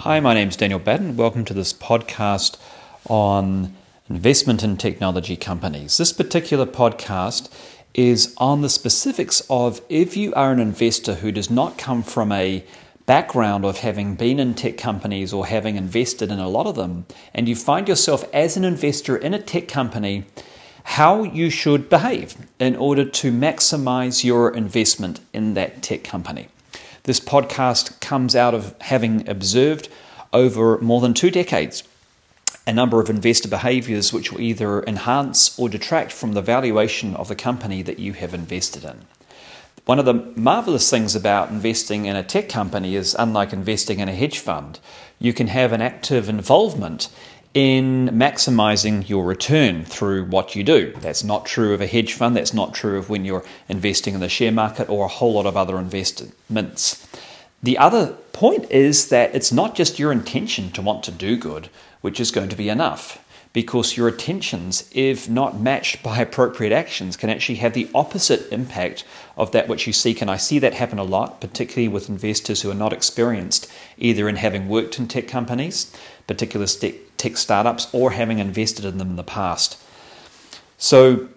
Hi, my name's Daniel Batten. Welcome to this podcast on investment in technology companies. This particular podcast is on the specifics of if you are an investor who does not come from a background of having been in tech companies or having invested in a lot of them, and you find yourself as an investor in a tech company, how you should behave in order to maximize your investment in that tech company. This podcast comes out of having observed over more than 2 decades a number of investor behaviors which will either enhance or detract from the valuation of the company that you have invested in. One of the marvelous things about investing in a tech company is, unlike investing in a hedge fund, you can have an active involvement in maximizing your return through what you do. That's not true of a hedge fund. That's not true of when you're investing in the share market or a whole lot of other investments. The other point is that it's not just your intention to want to do good, which is going to be enough, because your intentions, if not matched by appropriate actions, can actually have the opposite impact of that which you seek. And I see that happen a lot, particularly with investors who are not experienced, either in having worked in tech companies, particular tech startups, or having invested in them in the past. So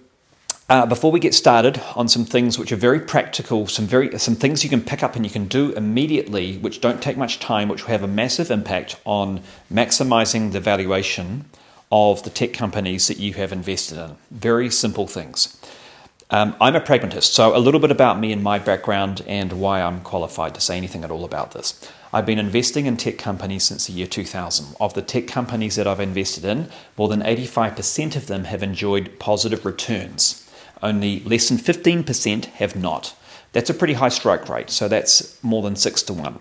before we get started on some things which are very practical, some things you can pick up and you can do immediately, which don't take much time, which will have a massive impact on maximizing the valuation of the tech companies that you have invested in. Very simple things. I'm a pragmatist, so a little bit about me and my background and why I'm qualified to say anything at all about this. I've been investing in tech companies since the year 2000. Of the tech companies that I've invested in, more than 85% of them have enjoyed positive returns. Only less than 15% have not. That's a pretty high strike rate, so that's more than 6 to 1,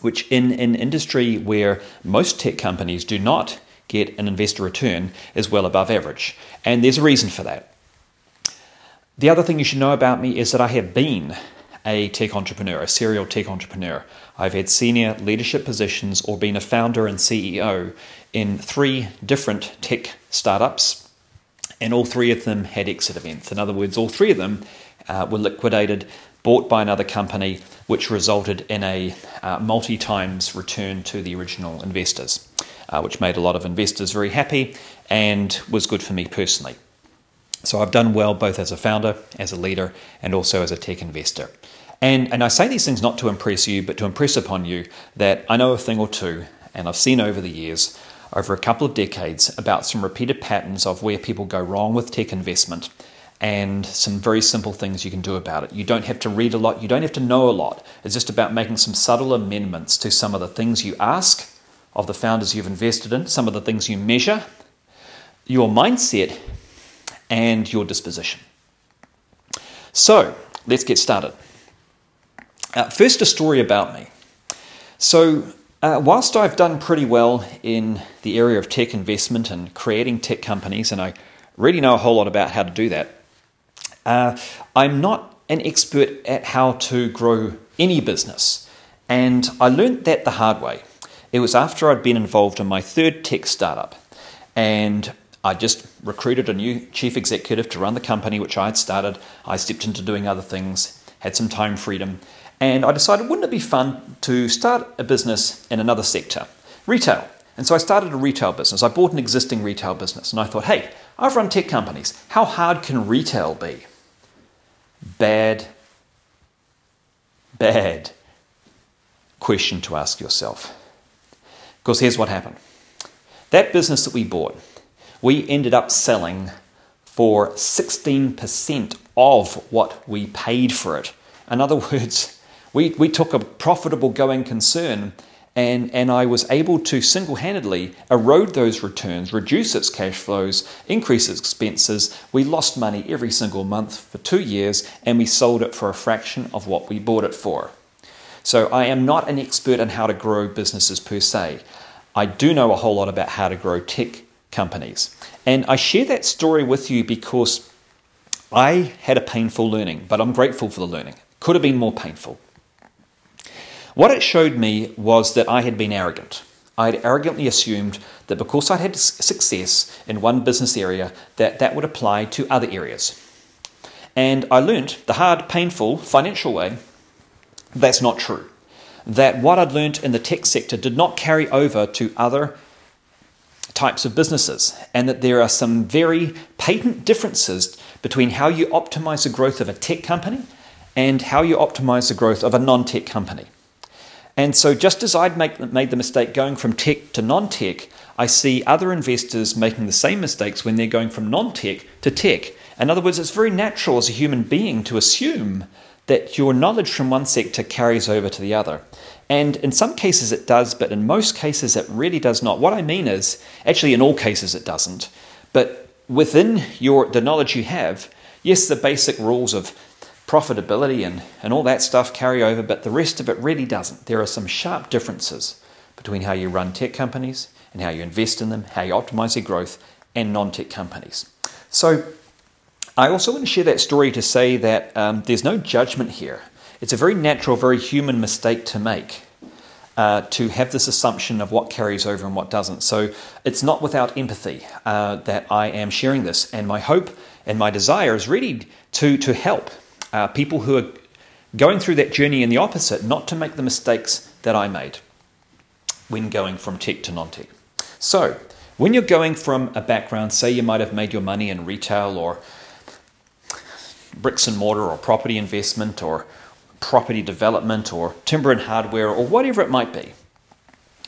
which in an industry where most tech companies do not get an investor return is well above average. And there's a reason for that. The other thing you should know about me is that I have been a tech entrepreneur, a serial tech entrepreneur. I've had senior leadership positions or been a founder and CEO in 3 different tech startups, and all 3 of them had exit events. In other words, all 3 of them were liquidated, bought by another company, which resulted in a multi-times return to the original investors. Which made a lot of investors very happy and was good for me personally. So I've done well both as a founder, as a leader, and also as a tech investor. And I say these things not to impress you, but to impress upon you that I know a thing or two, and I've seen over the years, over a couple of decades, about some repeated patterns of where people go wrong with tech investment and some very simple things you can do about it. You don't have to read a lot. You don't have to know a lot. It's just about making some subtle amendments to some of the things you ask of the founders you've invested in, some of the things you measure, your mindset, and your disposition. So let's get started. First, a story about me. So whilst I've done pretty well in the area of tech investment and creating tech companies, and I really know a whole lot about how to do that, I'm not an expert at how to grow any business. And I learned that the hard way. It was after I'd been involved in my 3rd tech startup, and I just recruited a new chief executive to run the company which I had started. I stepped into doing other things, had some time freedom, and I decided, wouldn't it be fun to start a business in another sector? Retail. And so I started a retail business. I bought an existing retail business, and I thought, hey, I've run tech companies. How hard can retail be? Bad question to ask yourself. Because here's what happened. That business that we bought, we ended up selling for 16% of what we paid for it. In other words, we took a profitable going concern, and I was able to single-handedly erode those returns, reduce its cash flows, increase its expenses. We lost money every single month for 2 years, and we sold it for a fraction of what we bought it for. So I am not an expert on how to grow businesses per se. I do know a whole lot about how to grow tech companies. And I share that story with you because I had a painful learning, but I'm grateful for the learning. Could have been more painful. What it showed me was that I had been arrogant. I had arrogantly assumed that because I had success in one business area, that would apply to other areas. And I learned the hard, painful, financial way. That's not true. that what I'd learned in the tech sector did not carry over to other types of businesses, and that there are some very patent differences between how you optimize the growth of a tech company and how you optimize the growth of a non-tech company. And so just as I'd made the mistake going from tech to non-tech, I see other investors making the same mistakes when they're going from non-tech to tech. In other words, it's very natural as a human being to assume that your knowledge from one sector carries over to the other. And in some cases it does, but in most cases it really does not. What I mean is, actually in all cases it doesn't, but within the knowledge you have, yes, the basic rules of profitability and all that stuff carry over, but the rest of it really doesn't. There are some sharp differences between how you run tech companies and how you invest in them, how you optimize your growth, and non-tech companies. So I also want to share that story to say that there's no judgment here. It's a very natural, very human mistake to make, to have this assumption of what carries over and what doesn't. So it's not without empathy that I am sharing this. And my hope and my desire is really to help people who are going through that journey in the opposite, not to make the mistakes that I made when going from tech to non-tech. So when you're going from a background, say you might have made your money in retail or bricks and mortar or property investment or property development or timber and hardware or whatever it might be,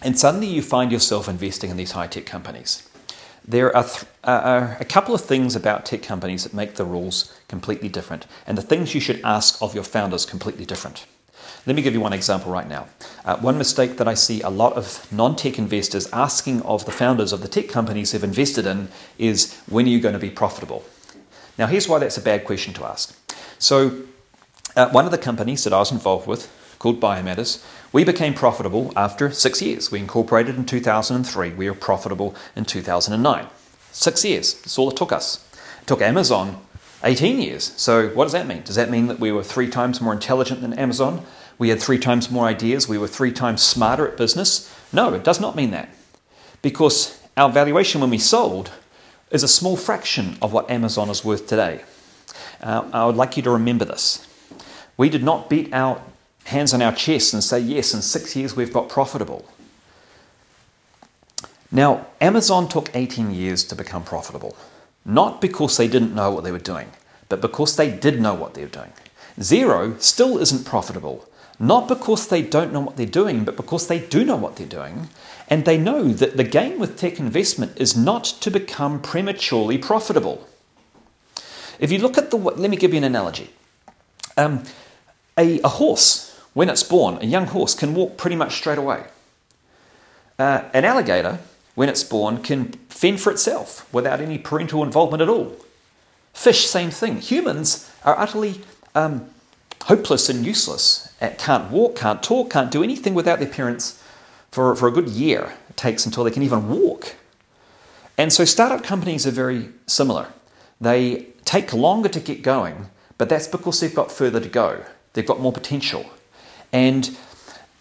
and suddenly you find yourself investing in these high-tech companies. There are a couple of things about tech companies that make the rules completely different, and the things you should ask of your founders completely different. Let me give you one example right now. One mistake that I see a lot of non-tech investors asking of the founders of the tech companies they've invested in is, when are you going to be profitable? Now, here's why that's a bad question to ask. So one of the companies that I was involved with, called Biomatters, we became profitable after 6 years. We incorporated in 2003. We were profitable in 2009. 6 years. That's all it took us. It took Amazon 18 years. So what does that mean? Does that mean that we were 3 times more intelligent than Amazon? We had 3 times more ideas. We were 3 times smarter at business? No, it does not mean that. Because our valuation when we sold is a small fraction of what Amazon is worth today. I would like you to remember this. We did not beat our hands on our chest and say, yes, in 6 years we've got profitable. Now, Amazon took 18 years to become profitable, not because they didn't know what they were doing, but because they did know what they were doing. Xero still isn't profitable, not because they don't know what they're doing, but because they do know what they're doing, and they know that the game with tech investment is not to become prematurely profitable. If you look at let me give you an analogy. A horse, when it's born, a young horse can walk pretty much straight away. An alligator, when it's born, can fend for itself without any parental involvement at all. Fish, same thing. Humans are utterly hopeless and useless. Can't walk, can't talk, can't do anything without their parents. For a good year, it takes until they can even walk. And so startup companies are very similar. They take longer to get going, but that's because they've got further to go. They've got more potential. And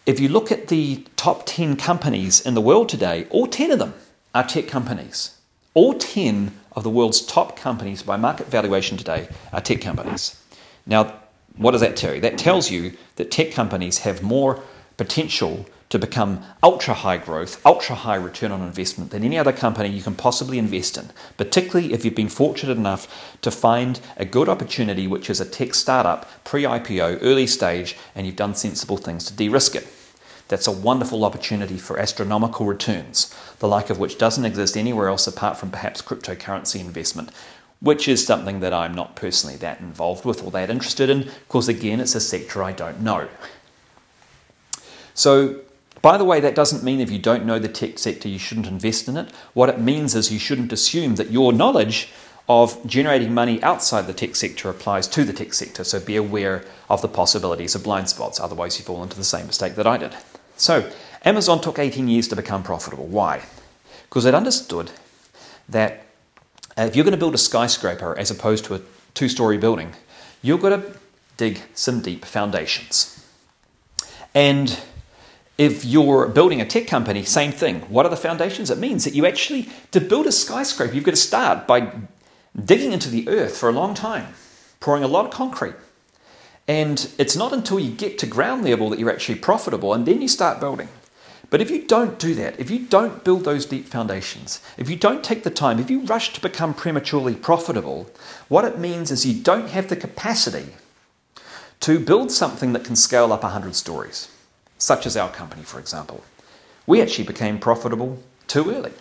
if you look at the top 10 companies in the world today, all 10 of them are tech companies. All 10 of the world's top companies by market valuation today are tech companies. Now, what does that tell you? That tells you that tech companies have more potential to become ultra-high growth, ultra-high return on investment than any other company you can possibly invest in, particularly if you've been fortunate enough to find a good opportunity, which is a tech startup, pre-IPO, early stage, and you've done sensible things to de-risk it. That's a wonderful opportunity for astronomical returns, the like of which doesn't exist anywhere else apart from perhaps cryptocurrency investment, which is something that I'm not personally that involved with or that interested in, because again, it's a sector I don't know. So, by the way, that doesn't mean if you don't know the tech sector, you shouldn't invest in it. What it means is you shouldn't assume that your knowledge of generating money outside the tech sector applies to the tech sector. So be aware of the possibilities of blind spots. Otherwise, you fall into the same mistake that I did. So Amazon took 18 years to become profitable. Why? Because it understood that if you're going to build a skyscraper as opposed to a 2-story building, you've got to dig some deep foundations. And if you're building a tech company, same thing. What are the foundations? It means that you actually, to build a skyscraper, you've got to start by digging into the earth for a long time, pouring a lot of concrete. And it's not until you get to ground level that you're actually profitable, and then you start building. But if you don't do that, if you don't build those deep foundations, if you don't take the time, if you rush to become prematurely profitable, what it means is you don't have the capacity to build something that can scale up 100 stories, such as our company, for example. We actually became profitable too early.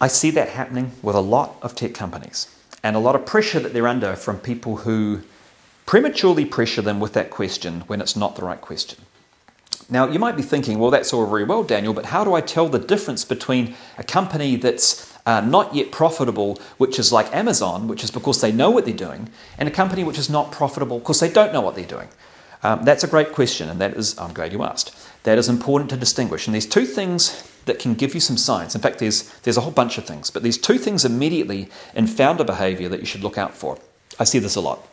I see that happening with a lot of tech companies, and a lot of pressure that they're under from people who prematurely pressure them with that question when it's not the right question. Now, you might be thinking, well, that's all very well, Daniel, but how do I tell the difference between a company that's not yet profitable, which is like Amazon, which is because they know what they're doing, and a company which is not profitable because they don't know what they're doing? That's a great question, and I'm glad you asked. That is important to distinguish. And there's two things that can give you some science. In fact, there's a whole bunch of things, but there's two things immediately in founder behavior that you should look out for. I see this a lot.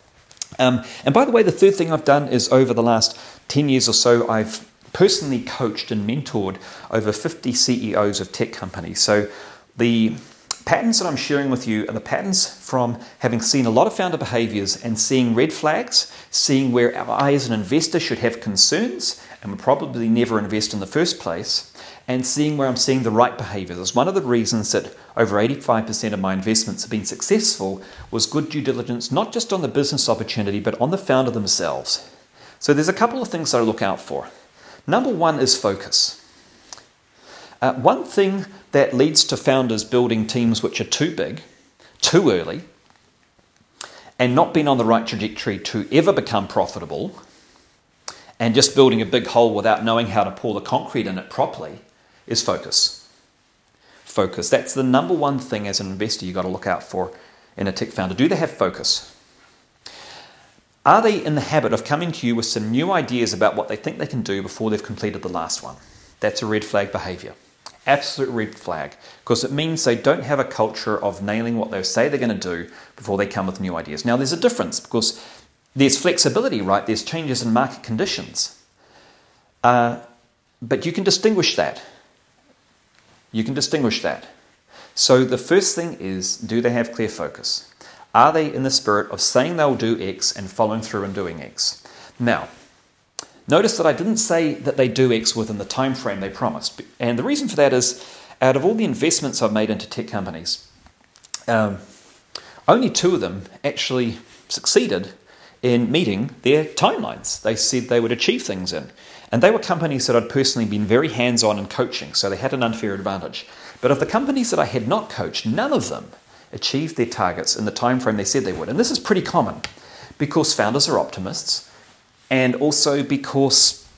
And by the way, the third thing I've done is over the last 10 years or so, I've personally coached and mentored over 50 CEOs of tech companies. So the patterns that I'm sharing with you are the patterns from having seen a lot of founder behaviors and seeing red flags, seeing where I as an investor should have concerns and would probably never invest in the first place, and seeing where I'm seeing the right behaviors. It's one of the reasons that over 85% of my investments have been successful was good due diligence, not just on the business opportunity, but on the founder themselves. So there's a couple of things that I look out for. Number one is focus. One thing that leads to founders building teams which are too big, too early, and not being on the right trajectory to ever become profitable, and just building a big hole without knowing how to pour the concrete in it properly, is focus. Focus. That's the number one thing as an investor you've got to look out for in a tech founder. Do they have focus? Are they in the habit of coming to you with some new ideas about what they think they can do before they've completed the last one? That's a red flag behavior. Absolute red flag, because it means they don't have a culture of nailing what they say they're going to do before they come with new ideas. Now, there's a difference because there's flexibility, right? There's changes in market conditions. But you can distinguish that. You can distinguish that. So the first thing is, do they have clear focus? Are they in the spirit of saying they'll do X and following through and doing X? Now, notice that I didn't say that they do X within the time frame they promised. And the reason for that is, out of all the investments I've made into tech companies, only two of them actually succeeded in meeting their timelines they said they would achieve things in. And they were companies that I'd personally been very hands-on in coaching, so they had an unfair advantage. But of the companies that I had not coached, none of them achieved their targets in the time frame they said they would. And this is pretty common because founders are optimists, and also because,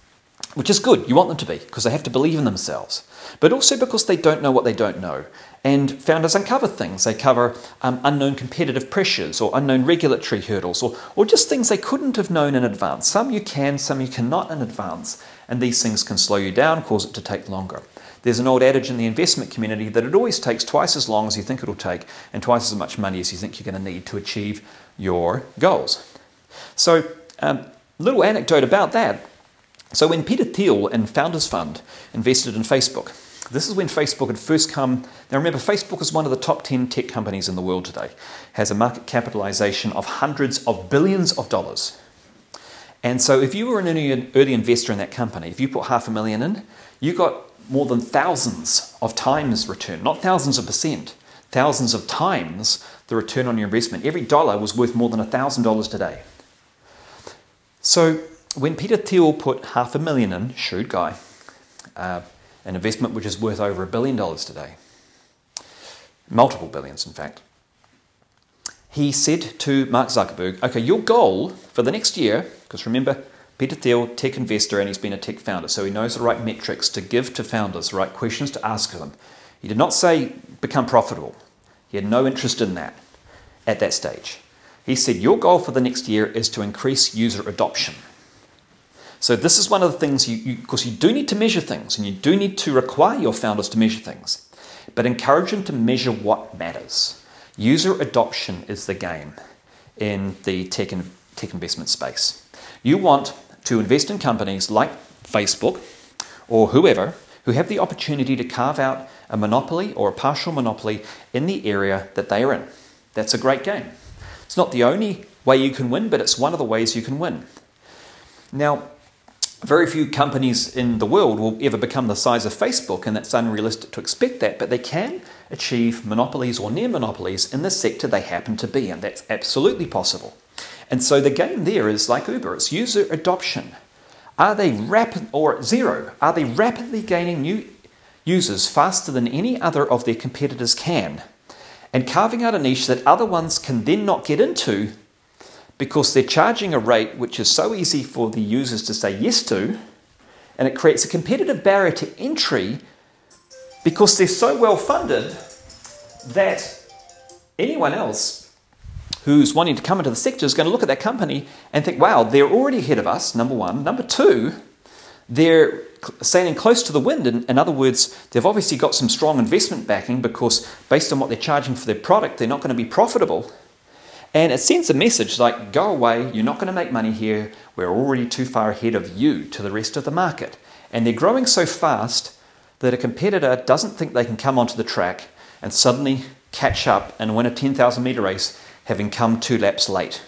which is good, you want them to be, because they have to believe in themselves. But also because they don't know what they don't know. And founders uncover things. They cover unknown competitive pressures or unknown regulatory hurdles or just things they couldn't have known in advance. Some you can, some you cannot in advance. And these things can slow you down, cause it to take longer. There's an old adage in the investment community that it always takes twice as long as you think it'll take and twice as much money as you think you're going to need to achieve your goals. So, little anecdote about that. So when Peter Thiel and Founders Fund invested in Facebook, this is when Facebook had first come. Now remember, Facebook is one of the top 10 tech companies in the world today. It has a market capitalization of hundreds of billions of dollars. And so if you were an early investor in that company, if you put $500,000 in, you got more than thousands of times return, not thousands of percent, thousands of times the return on your investment. Every dollar was worth more than $1,000 today. So when Peter Thiel put $500,000 in, shrewd guy, an investment which is worth over $1 billion today, multiple billions in fact, he said to Mark Zuckerberg, okay, your goal for the next year, because remember, Peter Thiel, tech investor, and he's been a tech founder, so he knows the right metrics to give to founders, the right questions to ask them. He did not say become profitable. He had no interest in that at that stage. He said, your goal for the next year is to increase user adoption. So this is one of the things, because you do need to measure things, and you do need to require your founders to measure things, but encourage them to measure what matters. User adoption is the game in the tech investment space. You want to invest in companies like Facebook or whoever who have the opportunity to carve out a monopoly or a partial monopoly in the area that they are in. That's a great game. It's not the only way you can win, but it's one of the ways you can win. Now, very few companies in the world will ever become the size of Facebook, and that's unrealistic to expect that, but they can achieve monopolies or near monopolies in the sector they happen to be in. That's absolutely possible. And so the game there is like Uber, it's user adoption. Are they rapidly gaining new users faster than any other of their competitors can, and carving out a niche that other ones can then not get into because they're charging a rate which is so easy for the users to say yes to, and it creates a competitive barrier to entry because they're so well funded that anyone else who's wanting to come into the sector is going to look at that company and think, wow, they're already ahead of us, number one. Number two, they're standing close to the wind. In other words, they've obviously got some strong investment backing because based on what they're charging for their product, they're not going to be profitable. And it sends a message like, go away, you're not going to make money here, we're already too far ahead of you to the rest of the market. And they're growing so fast that a competitor doesn't think they can come onto the track and suddenly catch up and win a 10,000 meter race having come 2 laps late,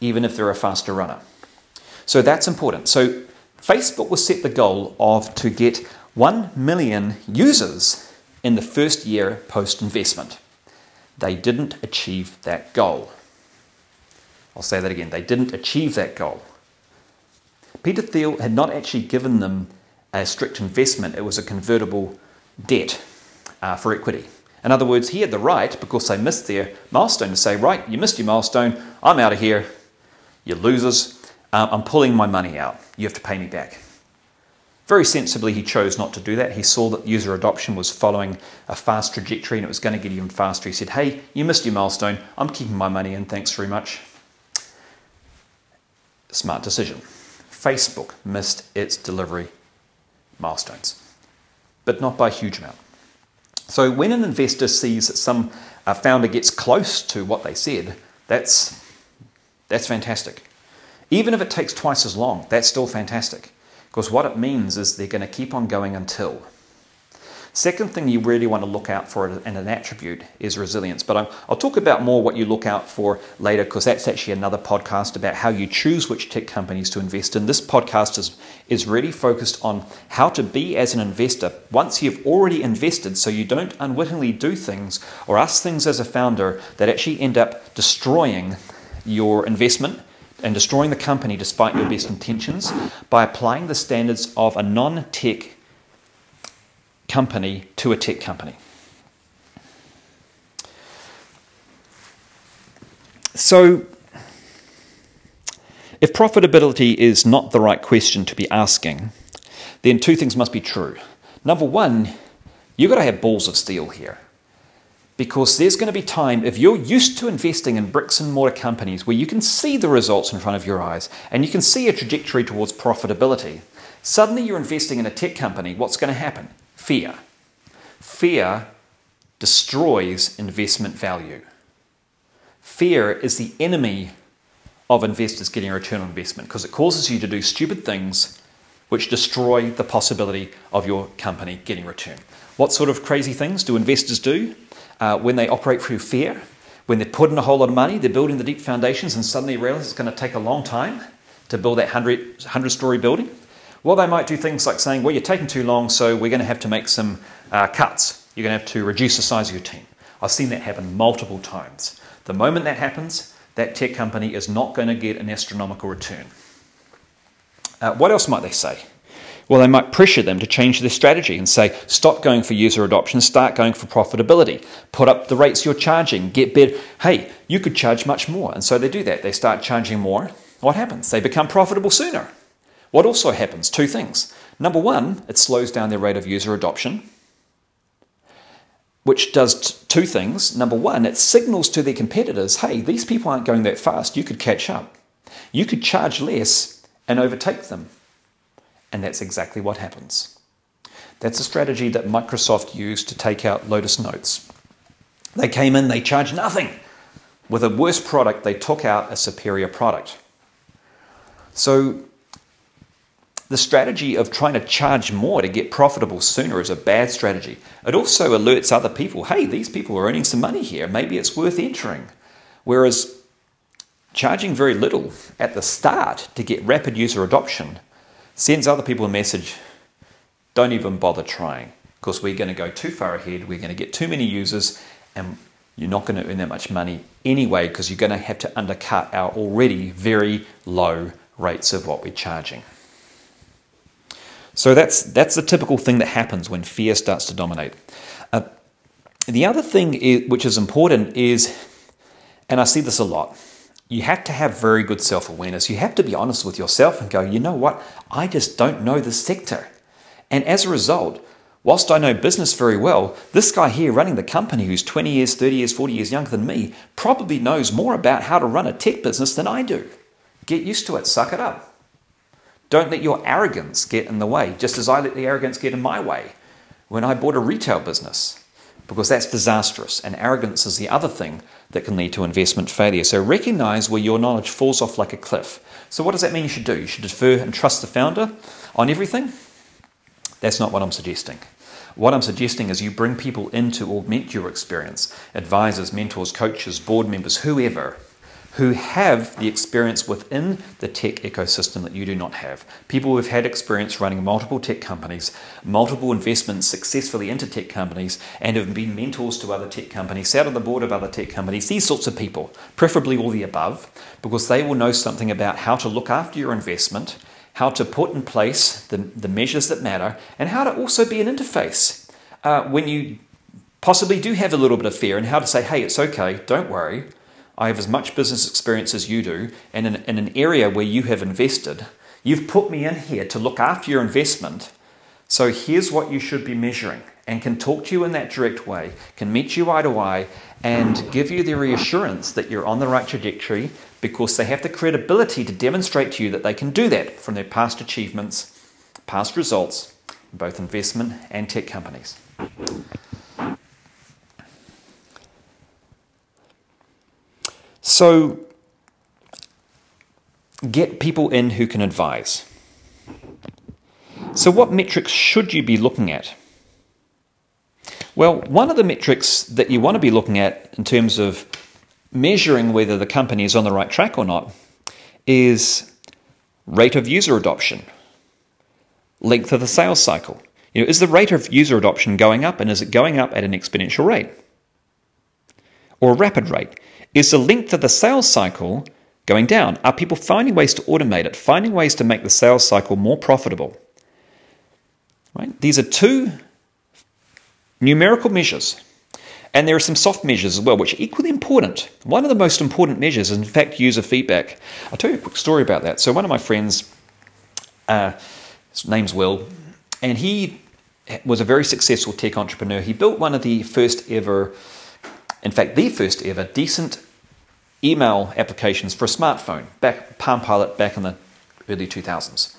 even if they're a faster runner. So that's important. So Facebook was set the goal of to get 1 million users in the first year post-investment. They didn't achieve that goal. I'll say that again. They didn't achieve that goal. Peter Thiel had not actually given them a strict investment. It was a convertible debt for equity. In other words, he had the right, because they missed their milestone, to say, right, you missed your milestone. I'm out of here. You losers. I'm pulling my money out. You have to pay me back. Very sensibly, he chose not to do that. He saw that user adoption was following a fast trajectory and it was going to get even faster. He said, hey, you missed your milestone. I'm keeping my money in. Thanks very much. Smart decision. Facebook missed its delivery milestones, but not by a huge amount. So when an investor sees that some founder gets close to what they said, that's fantastic. Even if it takes twice as long, that's still fantastic. Because what it means is they're going to keep on going until. Second thing you really want to look out for in an attribute is resilience. But I'll talk about more what you look out for later, because that's actually another podcast about how you choose which tech companies to invest in. This podcast is really focused on how to be as an investor once you've already invested, so you don't unwittingly do things or ask things as a founder that actually end up destroying your investment and destroying the company despite your best intentions by applying the standards of a non-tech company to a tech company. So if profitability is not the right question to be asking, then two things must be true. Number one, you've got to have balls of steel here. Because there's going to be time, if you're used to investing in bricks and mortar companies where you can see the results in front of your eyes and you can see a trajectory towards profitability, suddenly you're investing in a tech company, what's going to happen? Fear. Fear destroys investment value. Fear is the enemy of investors getting a return on investment because it causes you to do stupid things which destroy the possibility of your company getting return. What sort of crazy things do investors do? When they operate through fear, when they're putting a whole lot of money, they're building the deep foundations and suddenly realize it's going to take a long time to build that 100-story building. Well, they might do things like saying, well, you're taking too long, so we're going to have to make some cuts. You're going to have to reduce the size of your team. I've seen that happen multiple times. The moment that happens, that tech company is not going to get an astronomical return. What else might they say? Well, they might pressure them to change their strategy and say, stop going for user adoption, start going for profitability, put up the rates you're charging, get better. Hey, you could charge much more. And so they do that. They start charging more. What happens? They become profitable sooner. What also happens? Two things. Number one, it slows down their rate of user adoption, which does two things. Number one, it signals to their competitors, hey, these people aren't going that fast. You could catch up. You could charge less and overtake them. And that's exactly what happens. That's a strategy that Microsoft used to take out Lotus Notes. They came in, they charged nothing. With a worse product, they took out a superior product. So the strategy of trying to charge more to get profitable sooner is a bad strategy. It also alerts other people, hey, these people are earning some money here. Maybe it's worth entering. Whereas Charging very little at the start to get rapid user adoption sends other people a message, don't even bother trying, because we're going to go too far ahead, we're going to get too many users, and you're not going to earn that much money anyway, because you're going to have to undercut our already very low rates of what we're charging. So that's the typical thing that happens when fear starts to dominate. The other thing which is important is, and I see this a lot, you have to have very good self-awareness. You have to be honest with yourself and go, you know what, I just don't know this sector. And as a result, whilst I know business very well, this guy here running the company who's 20 years, 30 years, 40 years younger than me probably knows more about how to run a tech business than I do. Get used to it. Suck it up. Don't let your arrogance get in the way, just as I let the arrogance get in my way when I bought a retail business, because that's disastrous. And arrogance is the other thing that can lead to investment failure. So recognize where your knowledge falls off like a cliff. So what does that mean you should do? You should defer and trust the founder on everything? That's not what I'm suggesting. What I'm suggesting is you bring people in to augment your experience, advisors, mentors, coaches, board members, whoever, who have the experience within the tech ecosystem that you do not have. People who have had experience running multiple tech companies, multiple investments successfully into tech companies, and have been mentors to other tech companies, sat on the board of other tech companies, these sorts of people, preferably all the above, because they will know something about how to look after your investment, how to put in place the measures that matter, and how to also be an interface when you possibly do have a little bit of fear, and how to say, hey, it's okay, don't worry, I have as much business experience as you do, and in an area where you have invested, you've put me in here to look after your investment, so here's what you should be measuring, and can talk to you in that direct way, can meet you eye to eye, and give you the reassurance that you're on the right trajectory, because they have the credibility to demonstrate to you that they can do that from their past achievements, past results, in both investment and tech companies. So get people in who can advise. So what metrics should you be looking at? Well, one of the metrics that you want to be looking at in terms of measuring whether the company is on the right track or not is rate of user adoption, length of the sales cycle. You know, is the rate of user adoption going up, and is it going up at an exponential rate or a rapid rate? Is the length of the sales cycle going down? Are people finding ways to automate it, finding ways to make the sales cycle more profitable? Right? These are two numerical measures. And there are some soft measures as well, which are equally important. One of the most important measures is, in fact, user feedback. I'll tell you a quick story about that. So one of my friends, his name's Will, and he was a very successful tech entrepreneur. He built one of the first ever, in fact, the first ever decent email applications for a smartphone, Palm Pilot, back in the early 2000s.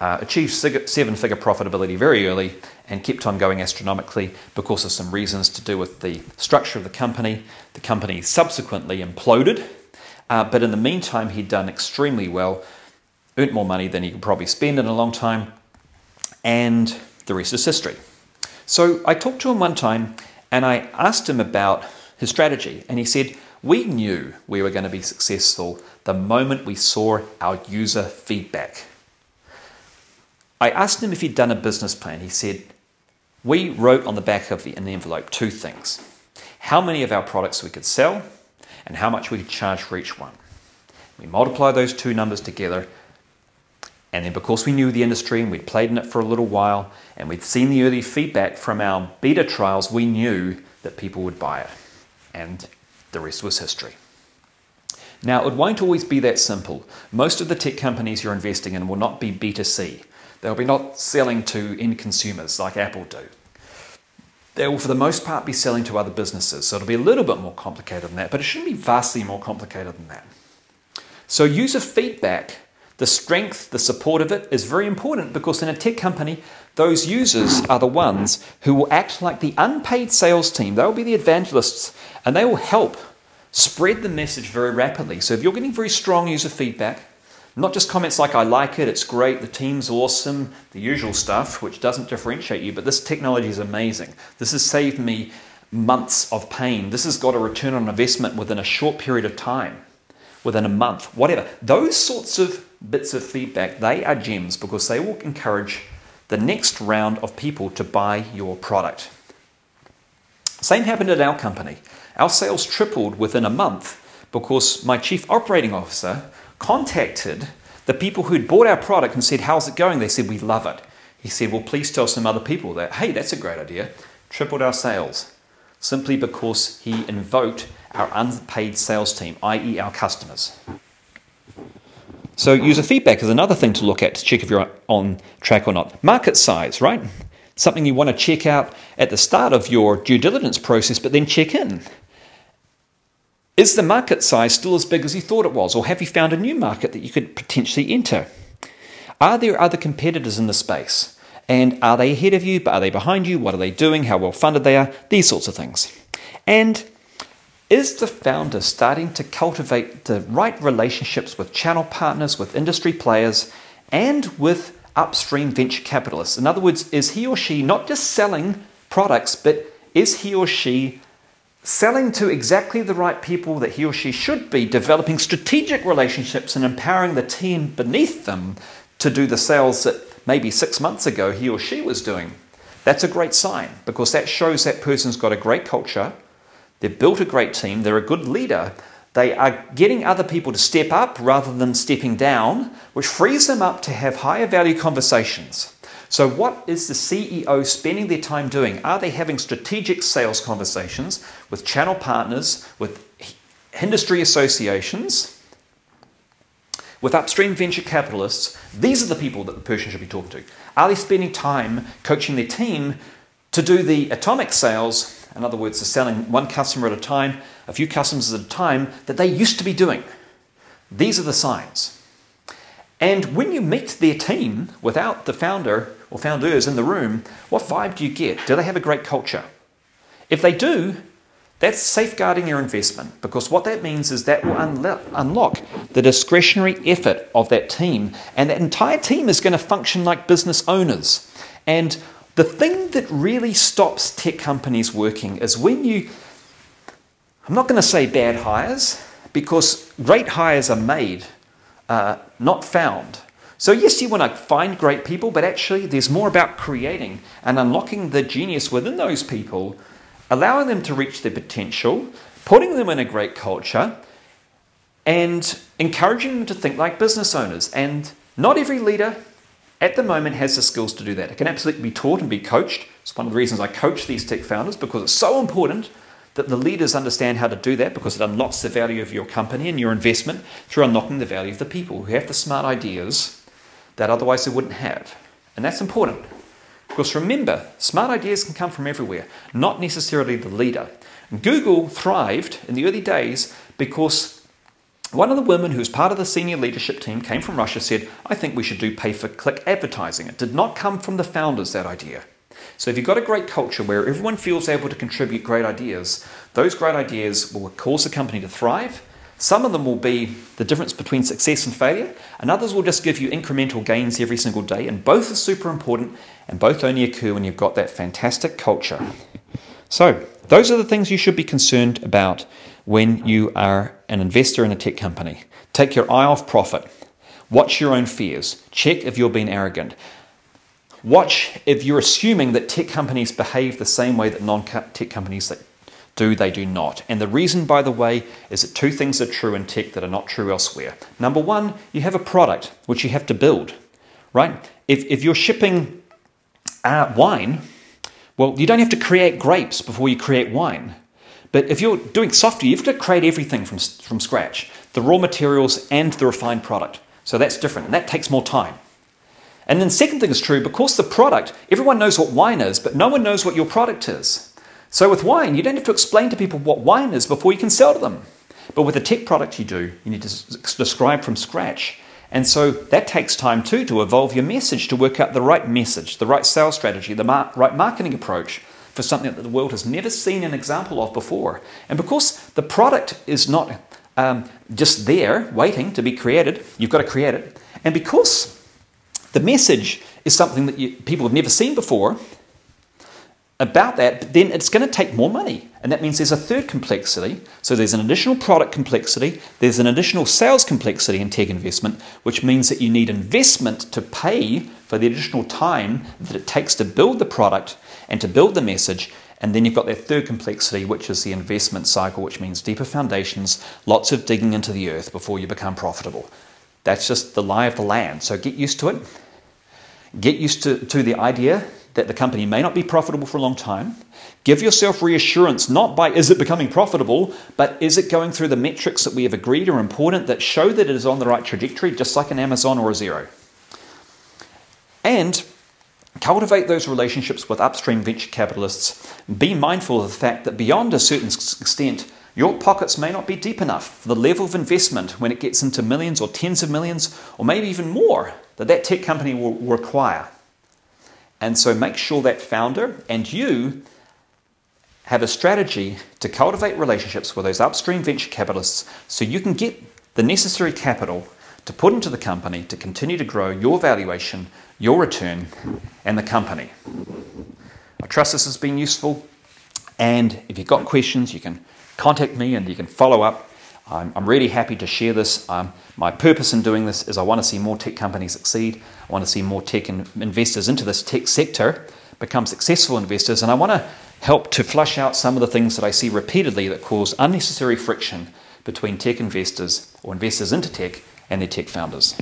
Achieved seven-figure profitability very early and kept on going astronomically because of some reasons to do with the structure of the company. The company subsequently imploded, but in the meantime, he'd done extremely well, earned more money than he could probably spend in a long time, and the rest is history. So I talked to him one time and I asked him about his strategy, and he said, we knew we were going to be successful the moment we saw our user feedback. I asked him if he'd done a business plan. He said, we wrote on the back of an envelope two things: how many of our products we could sell and how much we could charge for each one. We multiply those two numbers together, and then because we knew the industry and we'd played in it for a little while and we'd seen the early feedback from our beta trials, we knew that people would buy it, and the rest was history. Now, it won't always be that simple. Most of the tech companies you're investing in will not be B2C. They'll be not selling to end consumers like Apple do. They will, for the most part, be selling to other businesses. So it'll be a little bit more complicated than that, but it shouldn't be vastly more complicated than that. So user feedback, the strength, the support of it is very important, because in a tech company, those users are the ones who will act like the unpaid sales team. They'll be the evangelists, and they will help spread the message very rapidly. So if you're getting very strong user feedback, not just comments like, I like it, it's great, the team's awesome, the usual stuff, which doesn't differentiate you, but this technology is amazing. This has saved me months of pain. This has got a return on investment within a short period of time. within a month, whatever. Those sorts of bits of feedback, they are gems because they will encourage the next round of people to buy your product. Same happened at our company. Our sales tripled within a month because my chief operating officer contacted the people who'd bought our product and said, how's it going? They said, we love it. He said, well, please tell some other people that, hey, that's a great idea. Tripled our sales simply because he invoked our unpaid sales team, i.e. our customers. So user feedback is another thing to look at to check if you're on track or not. Market size, right? Something you want to check out at the start of your due diligence process, but then check in. Is the market size still as big as you thought it was? Or have you found a new market that you could potentially enter? Are there other competitors in the space? And are they ahead of you? But are they behind you? What are they doing? How well funded they are? These sorts of things. And is the founder starting to cultivate the right relationships with channel partners, with industry players, and with upstream venture capitalists? In other words, is he or she not just selling products, but is he or she selling to exactly the right people that he or she should be, developing strategic relationships and empowering the team beneath them to do the sales that maybe 6 months ago he or she was doing? That's a great sign because that shows that person's got a great culture, they've built a great team, they're a good leader, they are getting other people to step up rather than stepping down, which frees them up to have higher value conversations. So what is the CEO spending their time doing? Are they having strategic sales conversations with channel partners, with industry associations, with upstream venture capitalists? These are the people that the person should be talking to. Are they spending time coaching their team to do the atomic sales? In other words, they're selling one customer at a time, a few customers at a time that they used to be doing. These are the signs. And when you meet their team without the founder or founders in the room, what vibe do you get? Do they have a great culture? If they do, that's safeguarding your investment because what that means is that will unlock the discretionary effort of that team, and that entire team is going to function like business owners. And the thing that really stops tech companies working is when you, I'm not going to say bad hires because great hires are made, not found. So yes, you want to find great people, but actually there's more about creating and unlocking the genius within those people, allowing them to reach their potential, putting them in a great culture, and encouraging them to think like business owners. And not every leader at the moment has the skills to do that. It can absolutely be taught and be coached. It's one of the reasons I coach these tech founders, because it's so important that the leaders understand how to do that, because it unlocks the value of your company and your investment through unlocking the value of the people who have the smart ideas that otherwise they wouldn't have. And that's important. Because remember, smart ideas can come from everywhere, not necessarily the leader. Google thrived in the early days because one of the women who was part of the senior leadership team came from Russia, said, I think we should do pay-for-click advertising. It did not come from the founders, that idea. So if you've got a great culture where everyone feels able to contribute great ideas, those great ideas will cause the company to thrive. Some of them will be the difference between success and failure, and others will just give you incremental gains every single day, and both are super important, and both only occur when you've got that fantastic culture. So those are the things you should be concerned about when you are an investor in a tech company. Take your eye off profit. Watch your own fears. Check if you're being arrogant. Watch if you're assuming that tech companies behave the same way that non-tech companies do, they do not. And the reason, by the way, is that two things are true in tech that are not true elsewhere. Number one, you have a product which you have to build, right? If you're shipping wine, well, you don't have to create grapes before you create wine. But if you're doing software, you've got to create everything from scratch, the raw materials and the refined product. So that's different, and that takes more time. And then the second thing is true, because the product, everyone knows what wine is, but no one knows what your product is. So with wine, you don't have to explain to people what wine is before you can sell to them. But with a tech product you do, you need to describe from scratch. And so that takes time too, to evolve your message, to work out the right message, the right sales strategy, the right marketing approach for something that the world has never seen an example of before. And because the product is not just there waiting to be created, you've got to create it. And because the message is something that people have never seen before, about that, then it's going to take more money. And that means there's a third complexity. So there's an additional product complexity, there's an additional sales complexity in tech investment, which means that you need investment to pay for the additional time that it takes to build the product and to build the message. And then you've got that third complexity, which is the investment cycle, which means deeper foundations, lots of digging into the earth before you become profitable. That's just the lie of the land. So get used to it. Get used to the idea that the company may not be profitable for a long time. Give yourself reassurance, not by is it becoming profitable, but is it going through the metrics that we have agreed are important that show that it is on the right trajectory, just like an Amazon or a Xero. And cultivate those relationships with upstream venture capitalists. Be mindful of the fact that beyond a certain extent, your pockets may not be deep enough for the level of investment when it gets into millions or tens of millions, or maybe even more, that tech company will require. And so make sure that founder and you have a strategy to cultivate relationships with those upstream venture capitalists so you can get the necessary capital to put into the company to continue to grow your valuation, your return, and the company. I trust this has been useful. And if you've got questions, you can contact me and you can follow up. I'm really happy to share this. My purpose in doing this is I want to see more tech companies succeed. I want to see more tech investors into this tech sector become successful investors. And I want to help to flush out some of the things that I see repeatedly that cause unnecessary friction between tech investors or investors into tech and their tech founders.